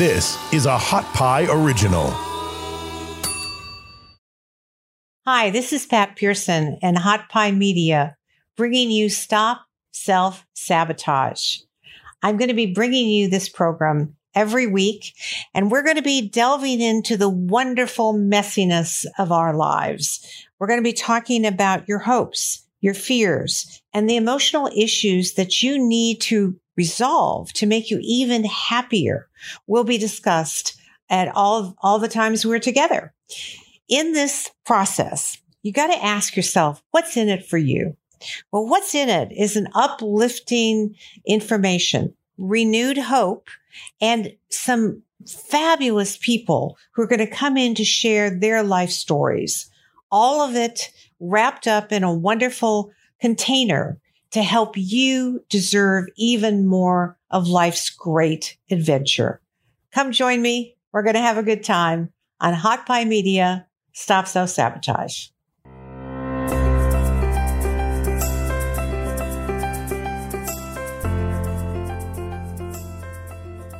This is a Hot Pie Original. Hi, this is Pat Pearson and Hot Pie Media, bringing you Stop Self-Sabotage. I'm going to be bringing you this program every week, and we're going to be delving into the wonderful messiness of our lives. We're going to be talking about your hopes, your fears, and the emotional issues that you need to resolve to make you even happier will be discussed at all the times we're together. In this process, you got to ask yourself, what's in it for you? Well, what's in it is an uplifting information, renewed hope, and some fabulous people who are going to come in to share their life stories. All of it wrapped up in a wonderful container to help you deserve even more of life's great adventure. Come join me. We're going to have a good time on Hot Pie Media, Stop Self-Sabotage.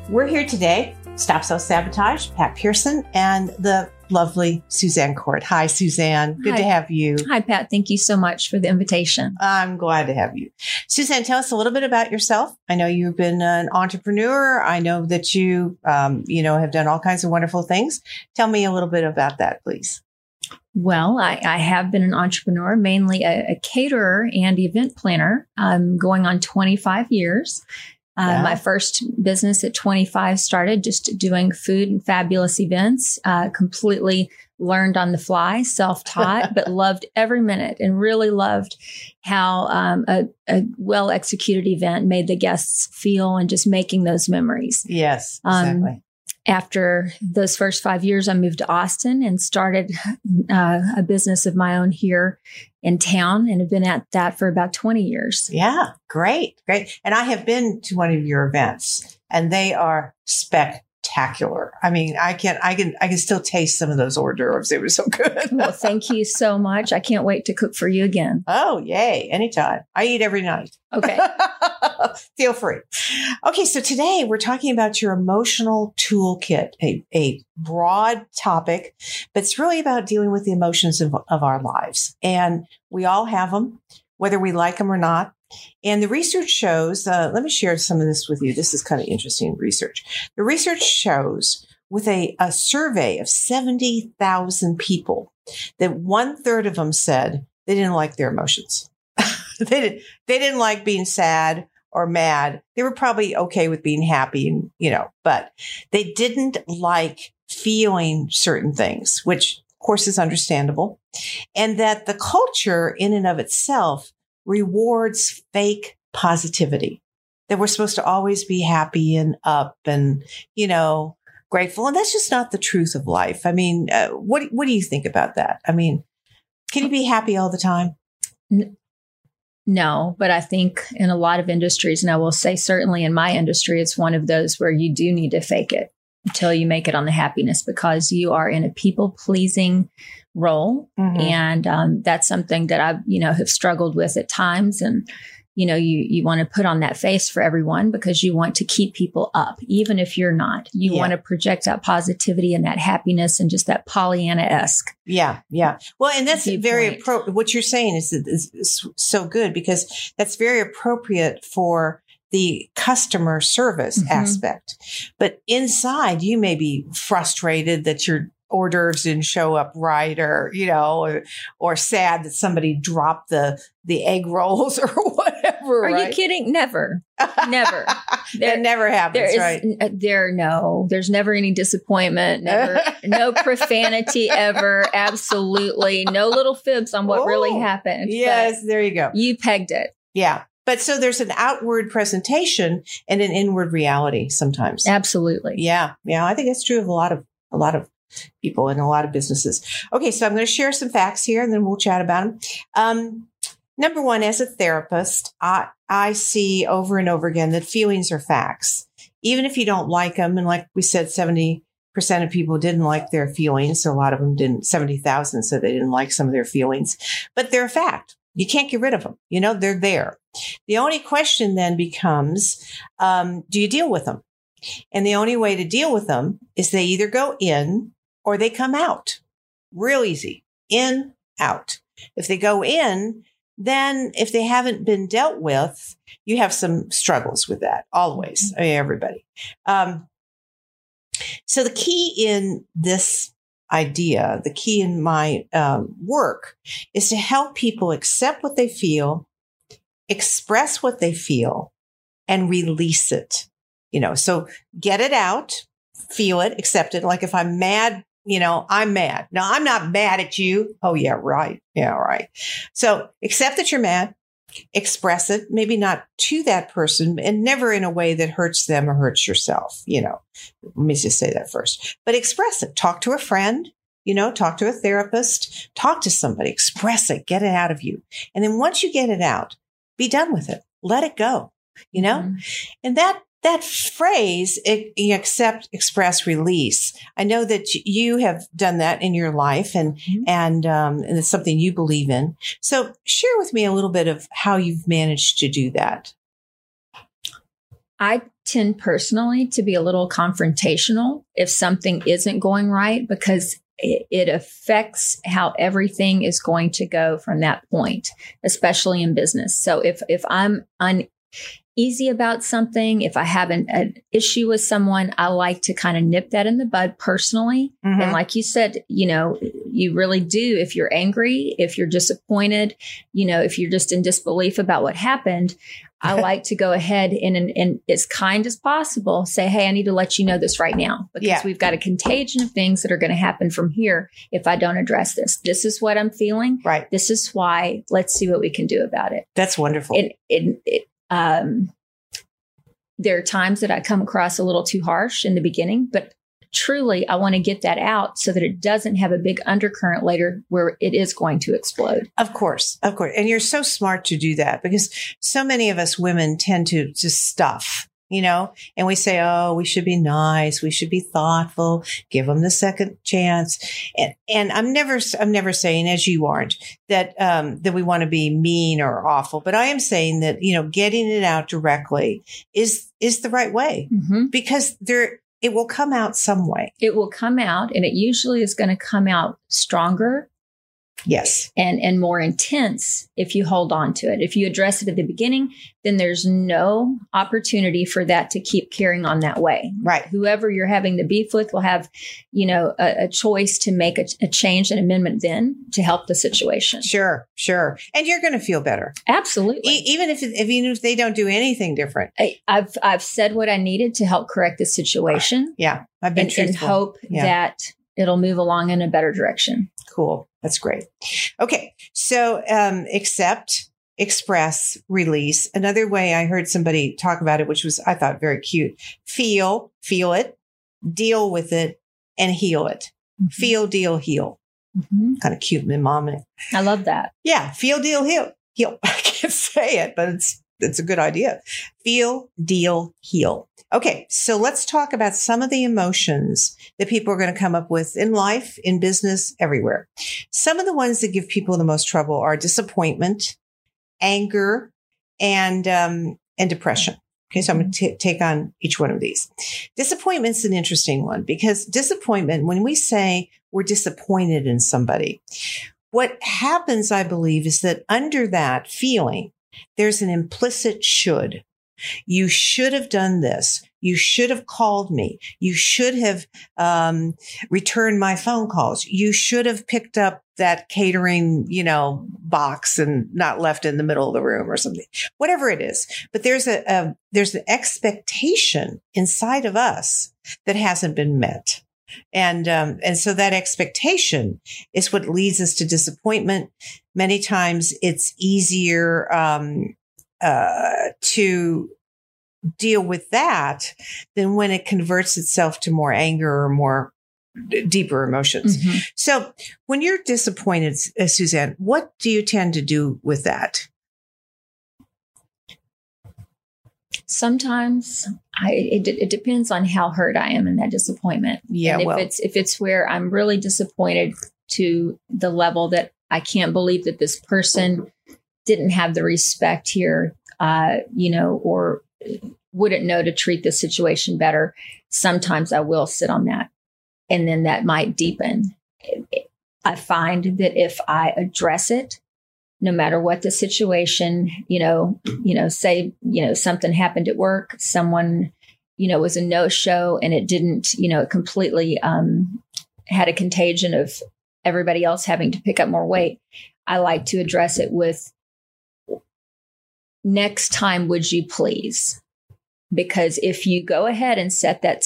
We're here today, Stop Self-Sabotage, Pat Pearson, and the lovely Suzanne Court. Hi, Suzanne. Good to have you. Hi, Pat. Thank you so much for the invitation. I'm glad to have you. Suzanne, tell us a little bit about yourself. I know you've been an entrepreneur. I know that you, have done all kinds of wonderful things. Tell me a little bit about that, please. Well, I have been an entrepreneur, mainly a caterer and event planner. I'm going on 25 years. Yeah. My first business at 25 started just doing food and fabulous events, completely learned on the fly, self-taught, but loved every minute and really loved how a well-executed event made the guests feel and just making those memories. Yes, exactly. After those first 5 years, I moved to Austin and started a business of my own here in town and have been at that for about 20 years. Yeah, great. And I have been to one of your events and they are spectacular. I mean, I can still taste some of those hors d'oeuvres. They were so good. Well, thank you so much. I can't wait to cook for you again. Oh, yay. Anytime. I eat every night. Okay. Feel free. Okay. So today we're talking about your emotional toolkit, a broad topic, but it's really about dealing with the emotions of our lives. And we all have them, whether we like them or not. And the research shows, let me share some of this with you. This is kind of interesting research. The research shows with a survey of 70,000 people that 1/3 of them said they didn't like their emotions. They didn't like being sad or mad. They were probably okay with being happy, and, but they didn't like feeling certain things, which of course is understandable. And that the culture in and of itself rewards fake positivity, that we're supposed to always be happy and up and, grateful. And that's just not the truth of life. I mean, what do you think about that? I mean, can you be happy all the time? No, but I think in a lot of industries, and I will say certainly in my industry, it's one of those where you do need to fake it until you make it on the happiness, because you are in a people-pleasing role. Mm-hmm. And that's something that I, have struggled with at times. And, you want to put on that face for everyone because you want to keep people up, even if you're not. You want to project that positivity and that happiness and just that Pollyanna-esque. Yeah. Well, and that's very appropriate. What you're saying is so good, because that's very appropriate for the customer service mm-hmm. aspect. But inside, you may be frustrated that your hors d'oeuvres didn't show up right, or, or sad that somebody dropped the egg rolls or whatever. Are you kidding? Never. That never happens, right? There's never any disappointment, never, no profanity ever. Absolutely. No little fibs on what really happened. Yes, there you go. You pegged it. Yeah. But so there's an outward presentation and an inward reality sometimes. Absolutely. Yeah. Yeah. I think that's true of a lot of people in a lot of businesses. Okay. So I'm going to share some facts here and then we'll chat about them. Number one, as a therapist, I see over and over again that feelings are facts, even if you don't like them. And like we said, 70% of people didn't like their feelings. So a lot of them didn't, 70,000 said they didn't like some of their feelings, but they're a fact. You can't get rid of them. They're there. The only question then becomes, do you deal with them? And the only way to deal with them is they either go in or they come out. Real easy. In, out. If they go in, then if they haven't been dealt with, you have some struggles with that always. I mean, everybody. So the key in this idea, the key in my work is to help people accept what they feel, express what they feel, and release it. You know, so get it out, feel it, accept it. Like if I'm mad, you know, I'm mad. No, I'm not mad at you. Oh, yeah, right. Yeah, right. So accept that you're mad, express it, maybe not to that person and never in a way that hurts them or hurts yourself. You know, let me just say that first, but express it. Talk to a friend, you know, talk to a therapist, talk to somebody, express it, get it out of you. And then once you get it out, be done with it. Let it go, you know, and that phrase, accept, express, release. I know that you have done that in your life and it's something you believe in. So share with me a little bit of how you've managed to do that. I tend personally to be a little confrontational if something isn't going right, because it affects how everything is going to go from that point, especially in business. So if I'm uneasy about something, if I have an issue with someone, I like to kind of nip that in the bud personally. Mm-hmm. And like you said, you know, you really do. If you're angry, if you're disappointed, you know, if you're just in disbelief about what happened, I like to go ahead and as kind as possible say, hey, I need to let you know this right now, because we've got a contagion of things that are going to happen from here if I don't address this. This is what I'm feeling. Right. This is why. Let's see what we can do about it. That's wonderful. There are times that I come across a little too harsh in the beginning, but truly I want to get that out so that it doesn't have a big undercurrent later where it is going to explode. Of course. And you're so smart to do that, because so many of us women tend to just stuff, you know, and we say, oh, we should be nice. We should be thoughtful. Give them the second chance. And I'm never saying, as you aren't, that we want to be mean or awful, but I am saying that, you know, getting it out directly is the right way, because it will come out some way. It will come out, and it usually is going to come out stronger. Yes. And more intense if you hold on to it. If you address it at the beginning, then there's no opportunity for that to keep carrying on that way. Right. Whoever you're having the beef with will have, you know, a choice to make a change, an amendment then to help the situation. Sure. And you're going to feel better. Absolutely. Even if they don't do anything different. I've said what I needed to help correct the situation. Yeah. I've been truthful. And hope that it'll move along in a better direction. Cool. That's great. Okay. So, accept, express, release. Another way I heard somebody talk about it, which was, I thought, very cute. Feel it, deal with it, and heal it. Mm-hmm. Feel, deal, heal. Mm-hmm. Kind of cute, mnemonic. I love that. Yeah. Feel, deal, heal. I can't say it, but it's a good idea. Feel, deal, heal. Okay, so let's talk about some of the emotions that people are going to come up with in life, in business, everywhere. Some of the ones that give people the most trouble are disappointment, anger, and depression. Okay, so I'm going to take on each one of these. Disappointment's an interesting one, because disappointment, when we say we're disappointed in somebody, what happens, I believe, is that under that feeling, there's an implicit should. You should have done this. You should have called me. You should have returned my phone calls. You should have picked up that catering, you know, box and not left in the middle of the room or something, whatever it is. But there's an expectation inside of us that hasn't been met. And so that expectation is what leads us to disappointment. Many times it's easier, to deal with that than when it converts itself to more anger or more deeper emotions. Mm-hmm. So when you're disappointed, Suzanne, what do you tend to do with that? Sometimes it depends on how hurt I am in that disappointment. Yeah. And if it's where I'm really disappointed to the level that I can't believe that this person didn't have the respect here, you know, or wouldn't know to treat the situation better, sometimes I will sit on that. And then that might deepen. I find that if I address it, no matter what the situation, say, something happened at work, someone, was a no-show and it didn't, it completely had a contagion of everybody else having to pick up more weight. I like to address it with, next time, would you please? Because if you go ahead and set that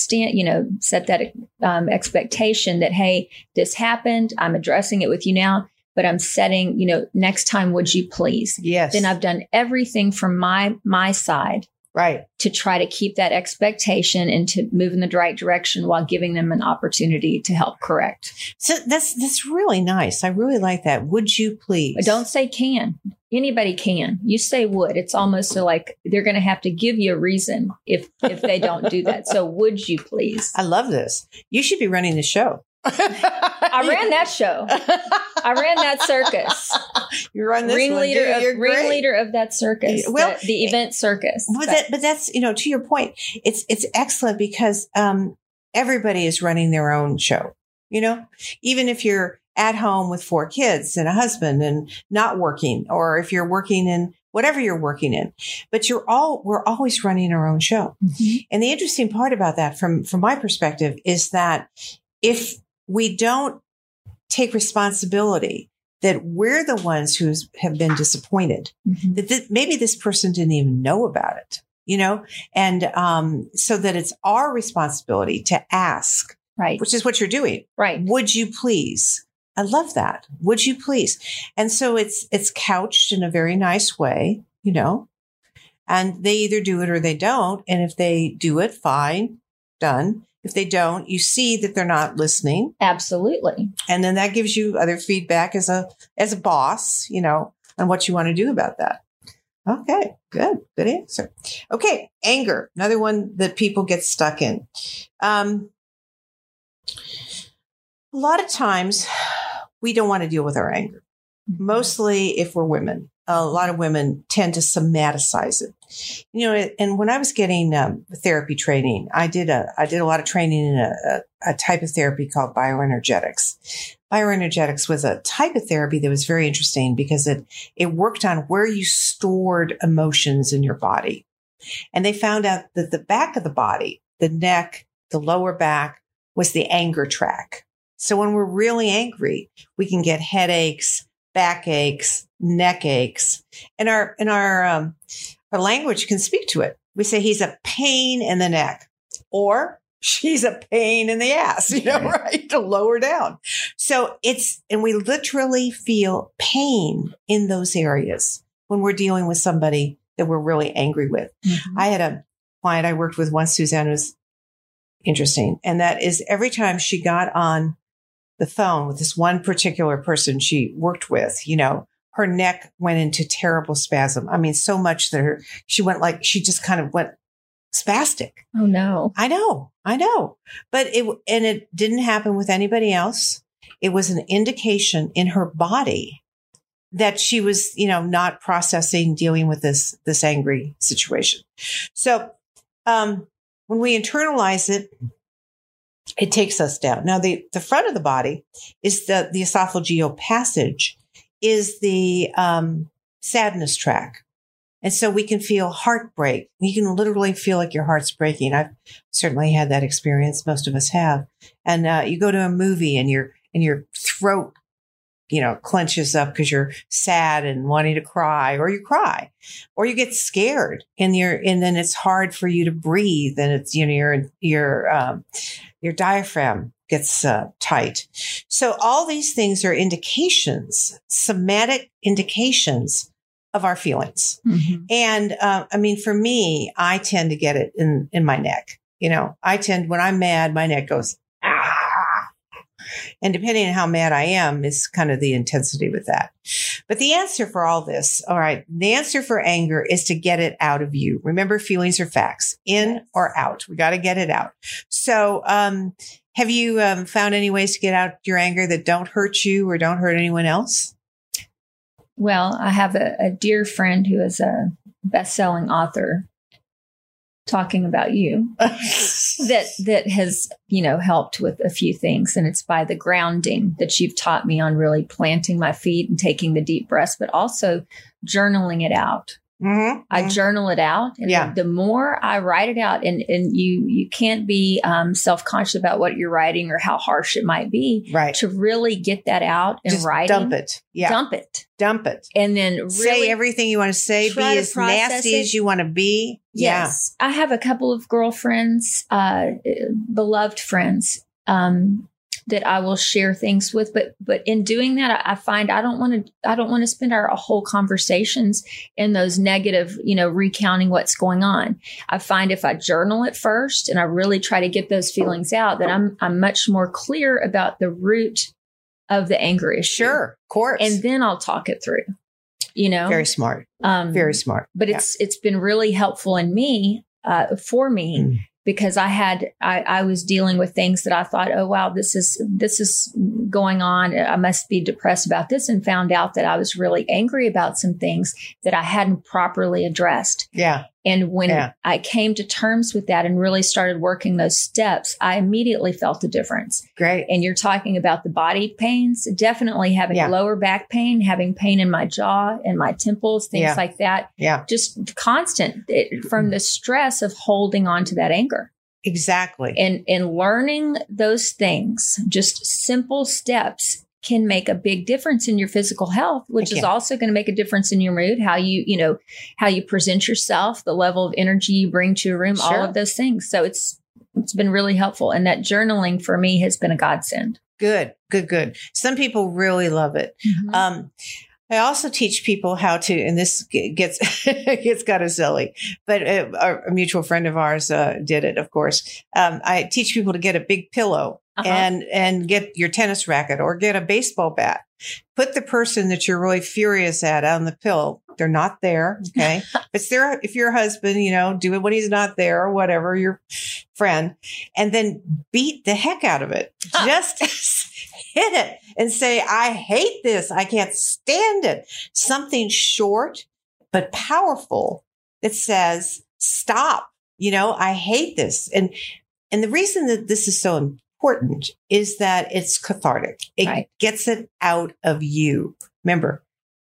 expectation that, hey, this happened, I'm addressing it with you now, but I'm setting, next time, would you please? Yes. Then I've done everything from my side. Right. To try to keep that expectation and to move in the right direction while giving them an opportunity to help correct. So that's really nice. I really like that. Would you please? But don't say can. Anybody can. You say would. It's almost like they're going to have to give you a reason if they don't do that. So would you please? I love this. You should be running the show. I ran that show. I ran that circus. You run this ringleader one. Ringleader of that circus. Well, the event circus. But that's, to your point, it's excellent because everybody is running their own show. Even if you're at home with 4 kids and a husband and not working, or if you're working in whatever you're working in, but we're always running our own show. Mm-hmm. And the interesting part about that, from my perspective, is that if we don't take responsibility that we're the ones who have been disappointed, mm-hmm. that maybe this person didn't even know about it, and so that it's our responsibility to ask, right? Which is what you're doing, right? Would you please? I love that. Would you please? And so it's couched in a very nice way, and they either do it or they don't. And if they do it, fine, done. If they don't, you see that they're not listening. Absolutely. And then that gives you other feedback as a boss, on what you want to do about that. Okay, good. Good answer. Okay, anger. Another one that people get stuck in. A lot of times we don't want to deal with our anger, mostly if we're women. A lot of women tend to somaticize it, and when I was getting therapy training, I did a lot of training in a type of therapy called bioenergetics. Bioenergetics was a type of therapy that was very interesting because it worked on where you stored emotions in your body. And they found out that the back of the body, the neck, the lower back, was the anger track. So when we're really angry, we can get headaches, back aches, neck aches, and our language can speak to it. We say he's a pain in the neck, or she's a pain in the ass, right? To lower down. So and we literally feel pain in those areas when we're dealing with somebody that we're really angry with. Mm-hmm. I had a client I worked with once, Suzanne, was interesting. And that is every time she got on the phone with this one particular person she worked with, her neck went into terrible spasm. I mean, so much that she just kind of went spastic. Oh no. I know. But it didn't happen with anybody else. It was an indication in her body that she was, not processing, dealing with this angry situation. So, when we internalize it, it takes us down. Now, the front of the body is the esophageal passage, is the sadness track. And so we can feel heartbreak. You can literally feel like your heart's breaking. I've certainly had that experience. Most of us have. And you go to a movie and your throat, clenches up because you're sad and wanting to cry, or you cry, or you get scared and then it's hard for you to breathe. And it's, your diaphragm gets tight. So all these things are indications, somatic indications of our feelings. Mm-hmm. And, for me, I tend to get it in my neck. When I'm mad, my neck goes, ah. And depending on how mad I am is kind of the intensity with that. But the answer for all this, all right, the answer for anger is to get it out of you. Remember, feelings are facts, in or out. We got to get it out. So have you found any ways to get out your anger that don't hurt you or don't hurt anyone else? Well, I have a dear friend who is a best-selling author, talking about you that has, you know, helped with a few things. And it's by the grounding that you've taught me on really planting my feet and taking the deep breaths, but also journaling it out. Mm-hmm. I journal it out. And the more I write it out, and you can't be self-conscious about what you're writing or how harsh it might be, right? To really get that out and write it. Dump it. And then really say everything you want to say, be as nasty as you want to be. Yes. Yeah. I have a couple of girlfriends, beloved friends, that I will share things with. But in doing that, I find I don't want to spend our whole conversations in those negative, you know, recounting what's going on. I find if I journal it first and I really try to get those feelings out, that I'm much more clear about the root of the anger issue. Sure, of course. And then I'll talk it through, you know. Very smart. But it's been really helpful in me, for me. Mm. Because I was dealing with things that I thought, oh, wow, this is going on. I must be depressed about this, and found out that I was really angry about some things that I hadn't properly addressed. Yeah. And when I came to terms with that and really started working those steps, I immediately felt a difference. Great. And you're talking about the body pains, definitely having lower back pain, having pain in my jaw and my temples, things like that. Yeah. Just constant from the stress of holding on to that anger. Exactly. And learning those things, just simple steps, can make a big difference in your physical health, which is also going to make a difference in your mood, how you present yourself, the level of energy you bring to a room, all of those things. So it's been really helpful. And that journaling for me has been a godsend. Good. Some people really love it. Mm-hmm. I also teach people how to, and this gets kind of silly, but a mutual friend of ours did it, of course. I teach people to get a big pillow. Uh-huh. And get your tennis racket or get a baseball bat. Put the person that you're really furious at on the pillow. They're not there. Okay. It's there. If your husband, you know, do it when he's not there or whatever, your friend, and then beat the heck out of it. Just hit it and say, I hate this. I can't stand it. Something short, but powerful that says, stop, you know, I hate this. And the reason that this is so important is that it's cathartic. It gets it out of you. Remember,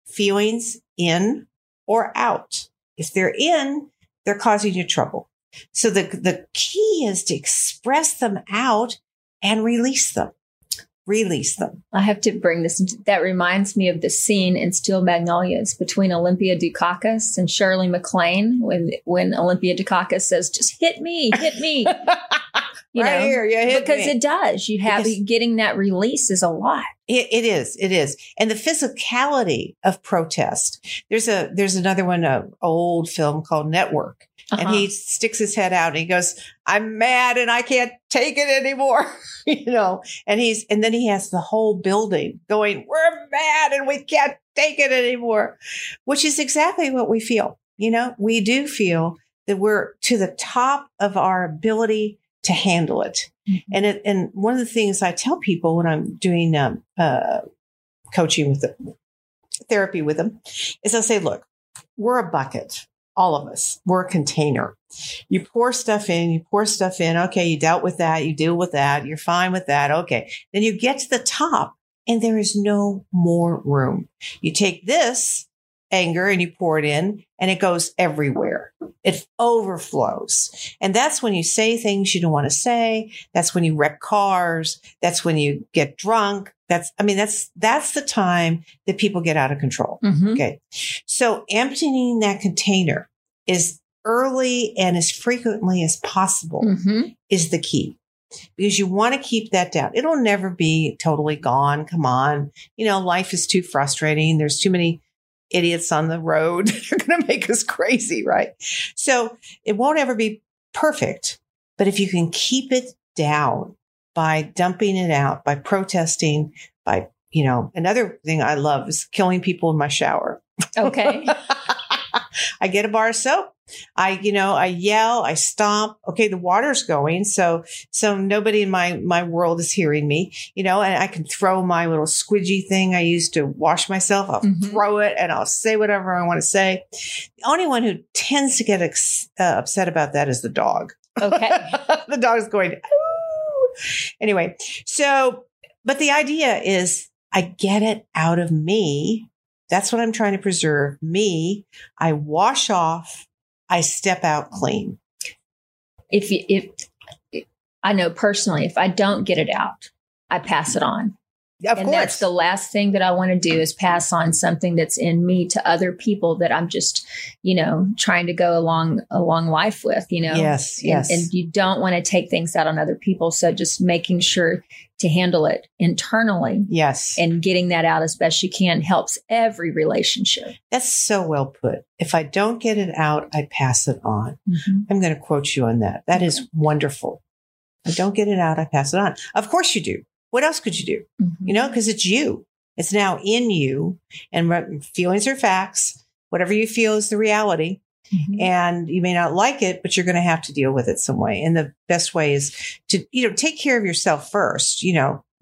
feelings in or out. If they're in, they're causing you trouble. So the key is to express them out and release them. I have to bring this. That reminds me of the scene in Steel Magnolias between Olympia Dukakis and Shirley MacLaine when Olympia Dukakis says, just hit me. You right know, here, you hit because me. It does. You have getting that release is a lot. It is. And the physicality of protest. There's another one, an old film called Network. Uh-huh. And he sticks his head out and he goes, I'm mad and I can't take it anymore. You know, and then he has the whole building going, we're mad and we can't take it anymore, which is exactly what we feel. You know, we do feel that we're to the top of our ability to handle it. Mm-hmm. And one of the things I tell people when I'm doing coaching with them, therapy with them, is I'll say, look, we're a bucket. All of us. We're a container. You pour stuff in, Okay. You dealt with that. You deal with that. You're fine with that. Okay. Then you get to the top and there is no more room. You take this anger and you pour it in and it goes everywhere. It overflows. And that's when you say things you don't want to say. That's when you wreck cars. That's when you get drunk. That's the time that people get out of control. Mm-hmm. Okay. So emptying that container as early and as frequently as possible is the key, because you want to keep that down. It'll never be totally gone. Come on. You know, life is too frustrating. There's too many idiots on the road. They're going to make us crazy. Right. So it won't ever be perfect, but if you can keep it down, by dumping it out, by protesting, by, you know, another thing I love is killing people in my shower. Okay. I get a bar of soap. I yell, I stomp. Okay. The water's going. So nobody in my world is hearing me, and I can throw my little squidgy thing I used to wash myself. I'll throw it and I'll say whatever I want to say. The only one who tends to get upset about that is the dog. Okay. The dog's going, oh. Anyway. So, but the idea is I get it out of me. That's what I'm trying to preserve. Me. I wash off. I step out clean. If I know personally, if I don't get it out, I pass it on. Of course. That's the last thing that I want to do is pass on something that's in me to other people that I'm just, trying to go along life with, Yes, yes. And you don't want to take things out on other people. So just making sure to handle it internally. Yes. And getting that out as best you can helps every relationship. That's so well put. If I don't get it out, I pass it on. Mm-hmm. I'm going to quote you on that. That is wonderful. I don't get it out, I pass it on. Of course you do. What else could you do? Mm-hmm. Because it's you. It's now in you, and feelings are facts. Whatever you feel is the reality. Mm-hmm. And you may not like it, but you're going to have to deal with it some way. And the best way is to, take care of yourself first,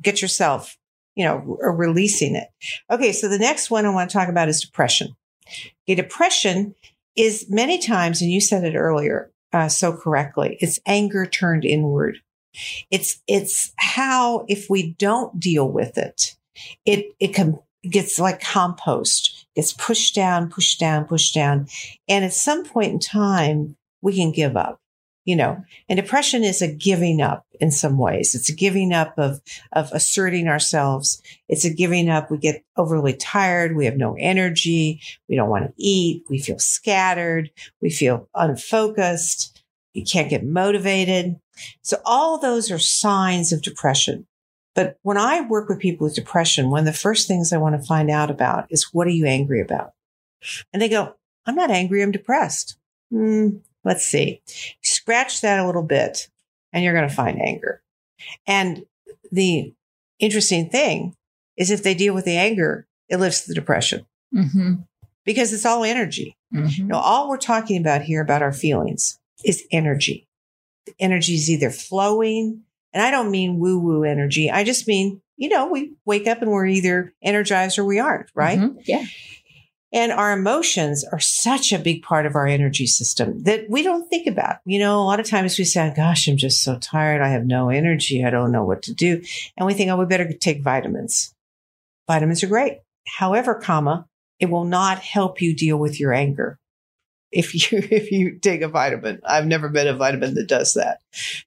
get yourself, releasing it. Okay. So the next one I want to talk about is depression. Okay, depression is many times, and you said it earlier so correctly, it's anger turned inward. It's how, if we don't deal with it, it gets like compost, gets pushed down. And at some point in time, we can give up, and depression is a giving up in some ways. It's a giving up of asserting ourselves. It's a giving up. We get overly tired. We have no energy. We don't want to eat. We feel scattered. We feel unfocused. You can't get motivated. So all those are signs of depression. But when I work with people with depression, one of the first things I want to find out about is, what are you angry about? And they go, I'm not angry. I'm depressed. Let's see. Scratch that a little bit and you're going to find anger. And the interesting thing is, if they deal with the anger, it lifts the depression because it's all energy. Mm-hmm. All we're talking about here about our feelings is energy. Energy is either flowing, and I don't mean woo-woo energy. I just mean, we wake up and we're either energized or we aren't, right? Mm-hmm. Yeah. And our emotions are such a big part of our energy system that we don't think about. A lot of times we say, gosh, I'm just so tired. I have no energy. I don't know what to do. And we think, we better take vitamins. Vitamins are great. However, it will not help you deal with your anger. If you take a vitamin, I've never been a vitamin that does that.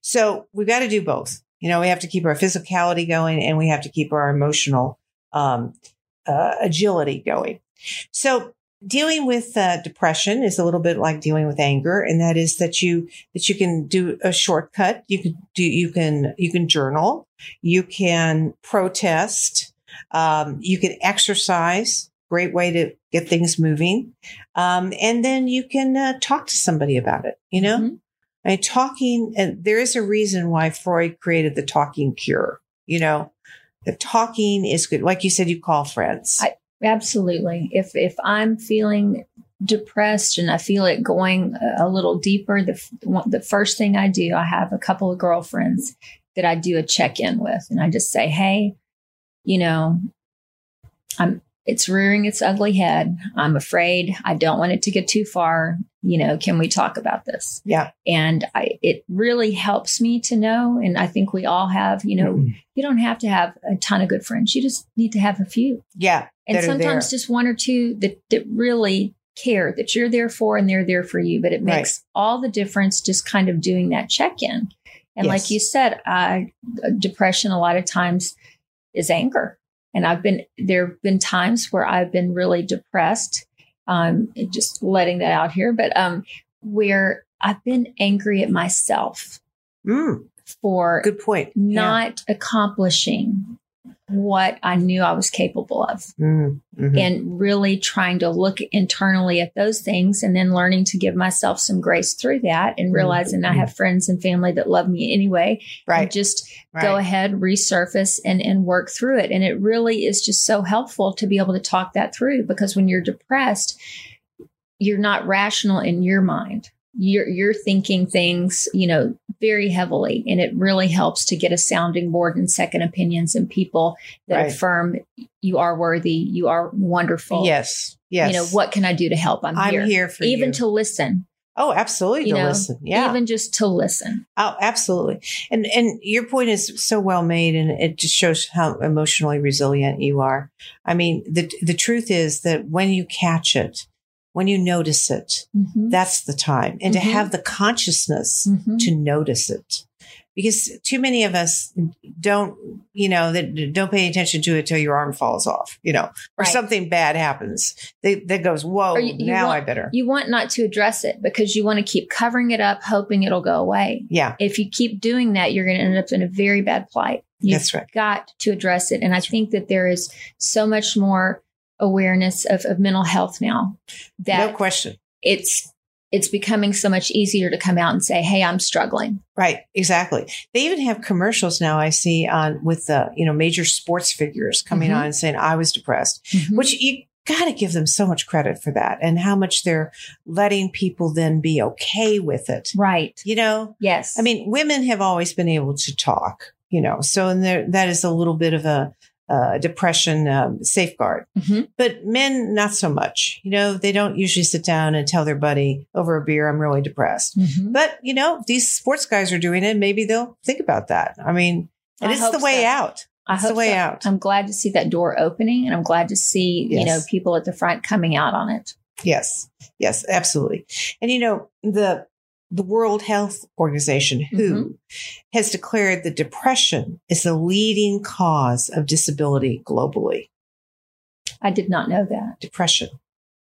So we've got to do both. We have to keep our physicality going, and we have to keep our emotional agility going. So dealing with depression is a little bit like dealing with anger, and that is that you can do a shortcut. You can journal. You can protest. You can exercise. Great way to get things moving. And then you can talk to somebody about it, Mm-hmm. And there is a reason why Freud created the talking cure. The talking is good. Like you said, you call friends. Absolutely. If I'm feeling depressed and I feel it going a little deeper, the first thing I do, I have a couple of girlfriends that I do a check-in with. And I just say, hey, it's rearing its ugly head. I'm afraid. I don't want it to get too far. Can we talk about this? Yeah. And it really helps me to know. And I think we all have, you don't have to have a ton of good friends. You just need to have a few. Yeah. And sometimes just one or two that really care that you're there for and they're there for you. But it makes all the difference just kind of doing that check-in. And like you said, depression a lot of times is anger. And there have been times where I've been really depressed, just letting that out here, but where I've been angry at myself for good point. Not accomplishing what I knew I was capable of and really trying to look internally at those things and then learning to give myself some grace through that and realizing I have friends and family that love me anyway. Right. And just go ahead, resurface and work through it. And it really is just so helpful to be able to talk that through, because when you're depressed, you're not rational in your mind. You're thinking things, you know, very heavily, and it really helps to get a sounding board and second opinions and people that right. affirm you are worthy, you are wonderful. Yes, yes. You know, what can I do to help? I'm here for you. Even to listen. Oh, absolutely, to listen. Yeah, even just to listen. Oh, absolutely. And your point is so well made, and it just shows how emotionally resilient you are. I mean, the truth is that when you catch it, when you notice it, mm-hmm. that's the time. And mm-hmm. to have the consciousness mm-hmm. to notice it. Because too many of us don't pay attention to it till your arm falls off, or right. something bad happens. That goes, whoa, I better. You want not to address it because you want to keep covering it up, hoping it'll go away. Yeah. If you keep doing that, you're going to end up in a very bad plight. That's right. You've got to address it. And I think that there is so much more awareness of mental health now. That no question. It's becoming so much easier to come out and say, hey, I'm struggling. Right. Exactly. They even have commercials now I see on with the, major sports figures coming mm-hmm. on and saying, I was depressed, mm-hmm. which you got to give them so much credit for that and how much they're letting people then be okay with it. Right. Yes. I mean, women have always been able to talk, so and there, that is a little bit of a depression safeguard. Mm-hmm. But men, not so much. They don't usually sit down and tell their buddy over a beer, I'm really depressed. Mm-hmm. But, these sports guys are doing it. Maybe they'll think about that. I mean, and it's the way out. It's the way out. I'm glad to see that door opening, and I'm glad to see, people at the front coming out on it. Yes. Yes, absolutely. And, the World Health Organization, WHO, mm-hmm. has declared that depression is the leading cause of disability globally. I did not know that. Depression.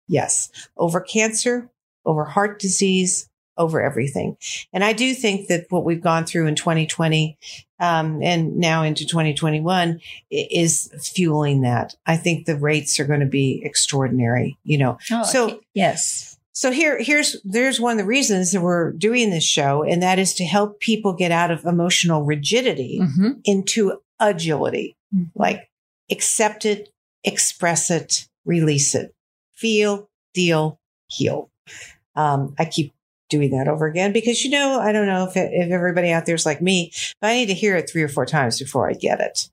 Yes. Over cancer, over heart disease, over everything. And I do think that what we've gone through in 2020 and now into 2021 is fueling that. I think the rates are going to be extraordinary, Oh, so, yes. So there's one of the reasons that we're doing this show, and that is to help people get out of emotional rigidity mm-hmm. into agility, mm-hmm. like accept it, express it, release it, feel, deal, heal. I keep doing that over again because, I don't know if everybody out there is like me, but I need to hear it 3 or 4 times before I get it.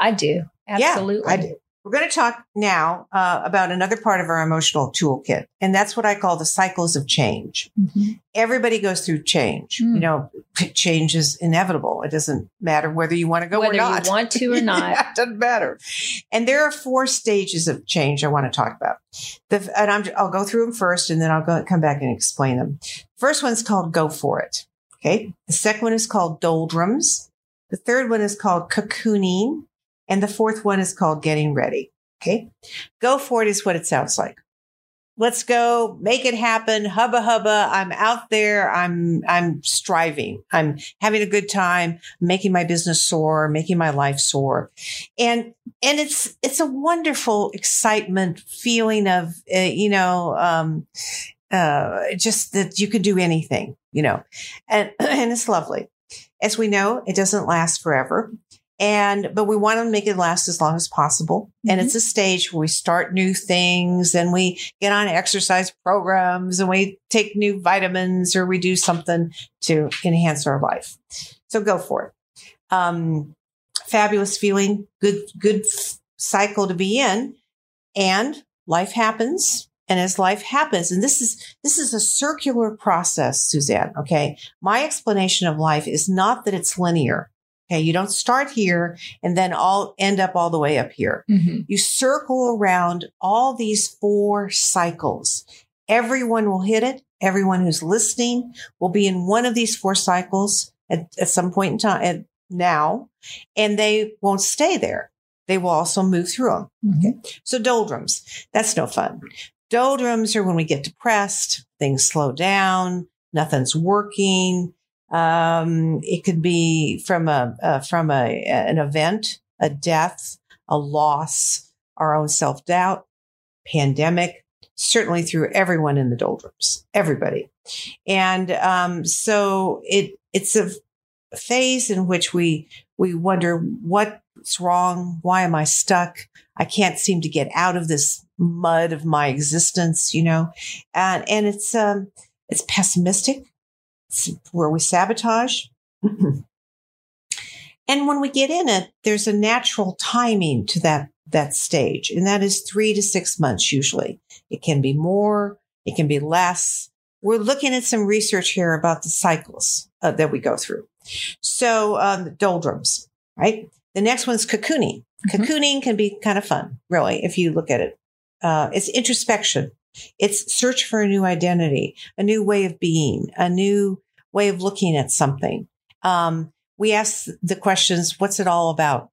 I do. Absolutely. Yeah, I do. We're going to talk now about another part of our emotional toolkit, and that's what I call the cycles of change. Mm-hmm. Everybody goes through change. Mm. Change is inevitable. It doesn't matter whether you want to go or not. Whether you want to or not. It doesn't matter. And there are 4 stages of change I want to talk about. I'll go through them first, and then I'll come back and explain them. First one's called Go For It. Okay. The second one is called Doldrums. The third one is called Cocooning. And the fourth one is called Getting Ready. Okay. Go for it is what it sounds like. Let's go. Make it happen. Hubba hubba. I'm out there. I'm striving. I'm having a good time, making my business soar, making my life soar. And it's a wonderful excitement feeling of, just that you can do anything, and it's lovely. As we know, it doesn't last forever. But we want to make it last as long as possible. And mm-hmm. it's a stage where we start new things and we get on exercise programs and we take new vitamins or we do something to enhance our life. So go for it. Fabulous feeling, good cycle to be in. And life happens. And as life happens, and this is a circular process, Suzanne. Okay. My explanation of life is not that it's linear. Okay, you don't start here and then end up all the way up here. Mm-hmm. You circle around all these 4 cycles. Everyone will hit it. Everyone who's listening will be in one of these 4 cycles at some point in time now, and they won't stay there. They will also move through them. Mm-hmm. Okay? So doldrums, that's no fun. Doldrums are when we get depressed, things slow down, nothing's working. It could be from an event, a death, a loss, our own self-doubt, pandemic, certainly through everyone in the doldrums, everybody. And, so it's a phase in which we wonder what's wrong. Why am I stuck? I can't seem to get out of this mud of my existence, you know, and it's pessimistic. It's where we sabotage. And when we get in it, there's a natural timing to that stage. And that is 3 to 6 months. Usually it can be more, it can be less. We're looking at some research here about the cycles that we go through. So doldrums, right? The next one's cocooning. Mm-hmm. Cocooning can be kind of fun, really, if you look at it. It's introspection. It's search for a new identity, a new way of being, a new way of looking at something. We ask the questions, what's it all about?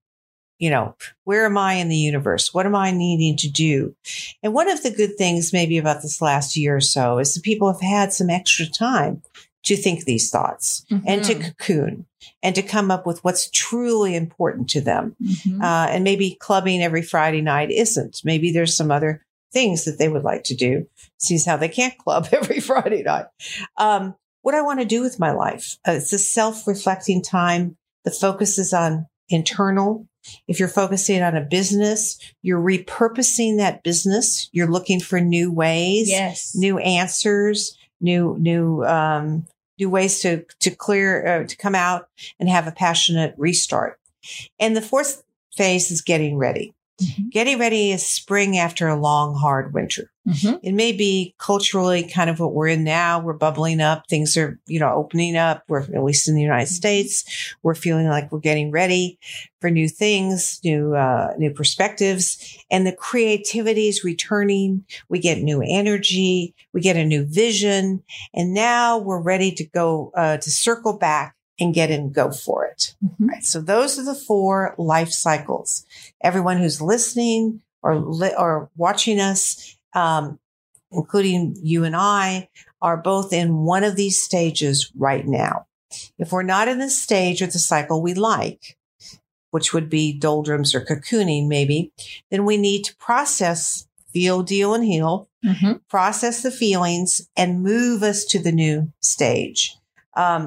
You know, where am I in the universe? What am I needing to do? And one of the good things maybe about this last year or so is that people have had some extra time to think these thoughts mm-hmm. and to cocoon and to come up with what's truly important to them. Mm-hmm. And maybe clubbing every Friday night isn't. Maybe there's some other things that they would like to do. Sees how they can't club every Friday night. What I want to do with my life. It's a self-reflecting time. The focus is on internal. If you're focusing on a business, you're repurposing that business. You're looking for new ways, yes. new answers, new ways to clear, to come out and have a passionate restart. And the fourth phase is getting ready. Mm-hmm. Getting ready is spring after a long, hard winter. Mm-hmm. It may be culturally kind of what we're in now. We're bubbling up. Things are, you know, opening up. We're, at least in the United mm-hmm. States, we're feeling like we're getting ready for new things, new perspectives, and the creativity is returning. We get new energy. We get a new vision. And now we're ready to go, to circle back and get in, go for it. Mm-hmm. Right. So those are the four life cycles. Everyone who's listening or watching us, including you and I, are both in one of these stages right now. If we're not in the stage or the cycle we like, which would be doldrums or cocooning maybe, then we need to process, feel, deal, and heal, mm-hmm. process the feelings, and move us to the new stage.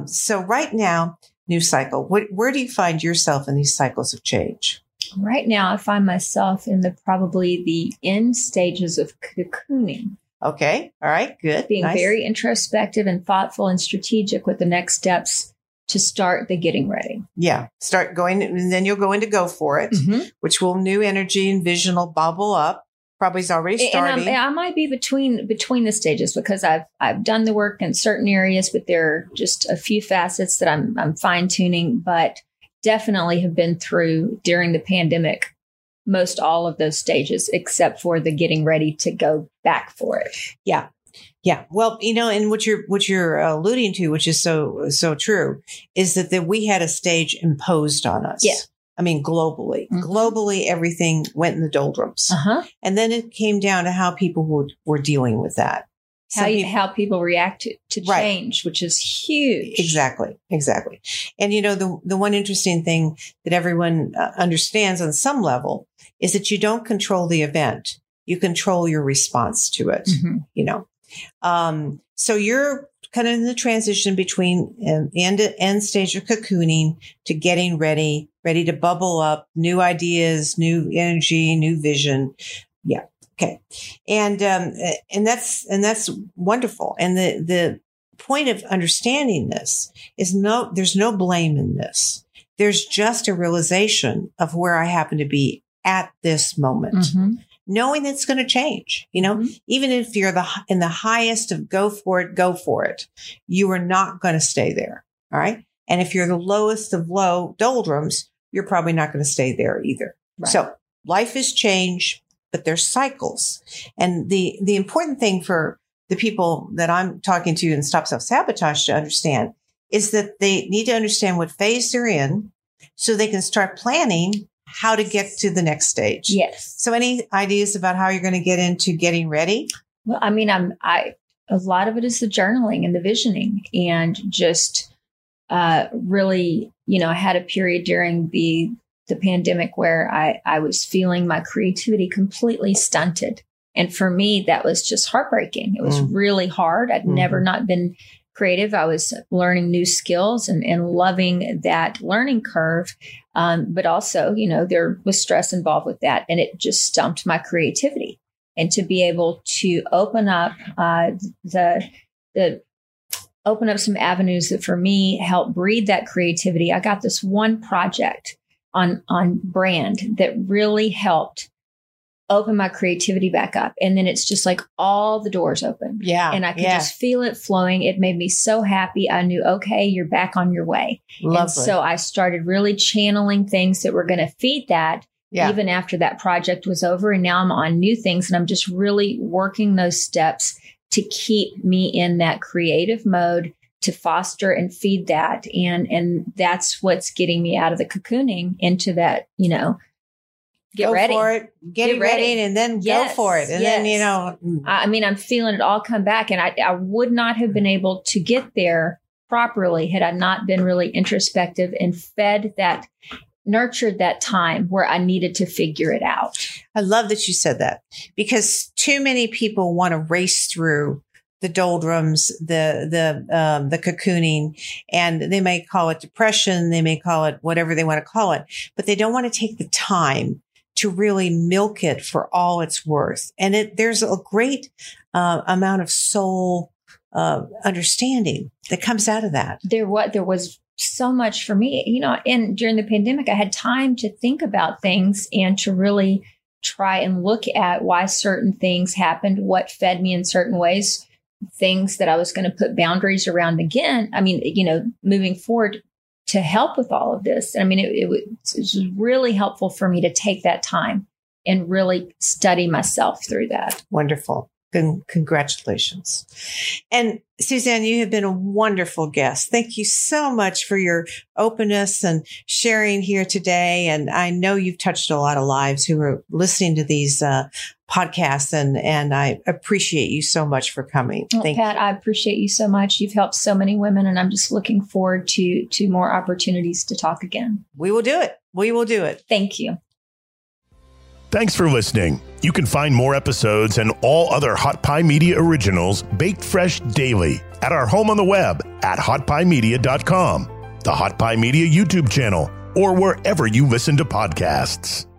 So right now, new cycle. Where do you find yourself in these cycles of change? Right now, I find myself in the end stages of cocooning. Okay. All right. Good. Being nice. Very introspective and thoughtful and strategic with the next steps to start the getting ready. Yeah. Start going, and then you'll go into go for it, mm-hmm. which will new energy and vision will bubble up. Probably is already starting. And I might be between the stages because I've done the work in certain areas, but there are just a few facets that I'm fine tuning, but definitely have been through during the pandemic, most all of those stages, except for the getting ready to go back for it. Yeah. Yeah. Well, you know, and what you're alluding to, which is so true, is that we had a stage imposed on us. Yeah. I mean, globally, mm-hmm. globally, everything went in the doldrums. Uh-huh. And then it came down to how people were dealing with that. How people react to change, right. which is huge. Exactly. And, you know, the one interesting thing that everyone understands on some level is that you don't control the event. You control your response to it, mm-hmm. you know. So you're kind of in the transition between end stage of cocooning to getting ready to bubble up, new ideas, new energy, new vision. Yeah. Okay. And that's wonderful. And the point of understanding this is there's no blame in this. There's just a realization of where I happen to be at this moment. Mm-hmm. Knowing it's going to change, you know, mm-hmm. even if you're in the highest of go for it, you are not going to stay there. All right. And if you're the lowest of low doldrums, you're probably not going to stay there either. Right. So life is change, but there's cycles. And the important thing for the people that I'm talking to in Stop Self-Sabotage to understand is that they need to understand what phase they're in so they can start planning how to get to the next stage. Yes. So any ideas about how you're going to get into getting ready? Well, I mean, a lot of it is the journaling and the visioning and just really, you know, I had a period during the pandemic where I was feeling my creativity completely stunted. And for me, that was just heartbreaking. It was really hard. I'd mm-hmm. never not been creative. I was learning new skills and loving that learning curve. But also, you know, there was stress involved with that and it just stumped my creativity. and to be able to open up open up some avenues that for me help breed that creativity. I got this one project on brand that really helped open my creativity back up. And then it's just like all the doors open. Yeah. And I could just feel it flowing. It made me so happy. I knew, okay, you're back on your way. Lovely. And so I started really channeling things that were going to feed that even after that project was over. And now I'm on new things and I'm just really working those steps to keep me in that creative mode, to foster and feed that. And that's what's getting me out of the cocooning into that, you know, Get ready for it. And then, you know, I mean, I'm feeling it all come back, and I would not have been able to get there properly had I not been really introspective and nurtured that time where I needed to figure it out. I love that you said that, because too many people want to race through the doldrums, the cocooning, and they may call it depression. They may call it whatever they want to call it, but they don't want to take the time to really milk it for all it's worth. And there's a great amount of soul understanding that comes out of that. There was so much for me, you know, and during the pandemic, I had time to think about things and to really try and look at why certain things happened, what fed me in certain ways, things that I was going to put boundaries around again. I mean, you know, moving forward to help with all of this. I mean, it was really helpful for me to take that time and really study myself through that. Wonderful. Congratulations. And Suzanne, you have been a wonderful guest. Thank you so much for your openness and sharing here today. And I know you've touched a lot of lives who are listening to these podcasts, and I appreciate you so much for coming. Well, Pat, I appreciate you so much. You've helped so many women, and I'm just looking forward to more opportunities to talk again. We will do it. We will do it. Thank you. Thanks for listening. You can find more episodes and all other Hot Pie Media originals baked fresh daily at our home on the web at hotpiemedia.com, the Hot Pie Media YouTube channel, or wherever you listen to podcasts.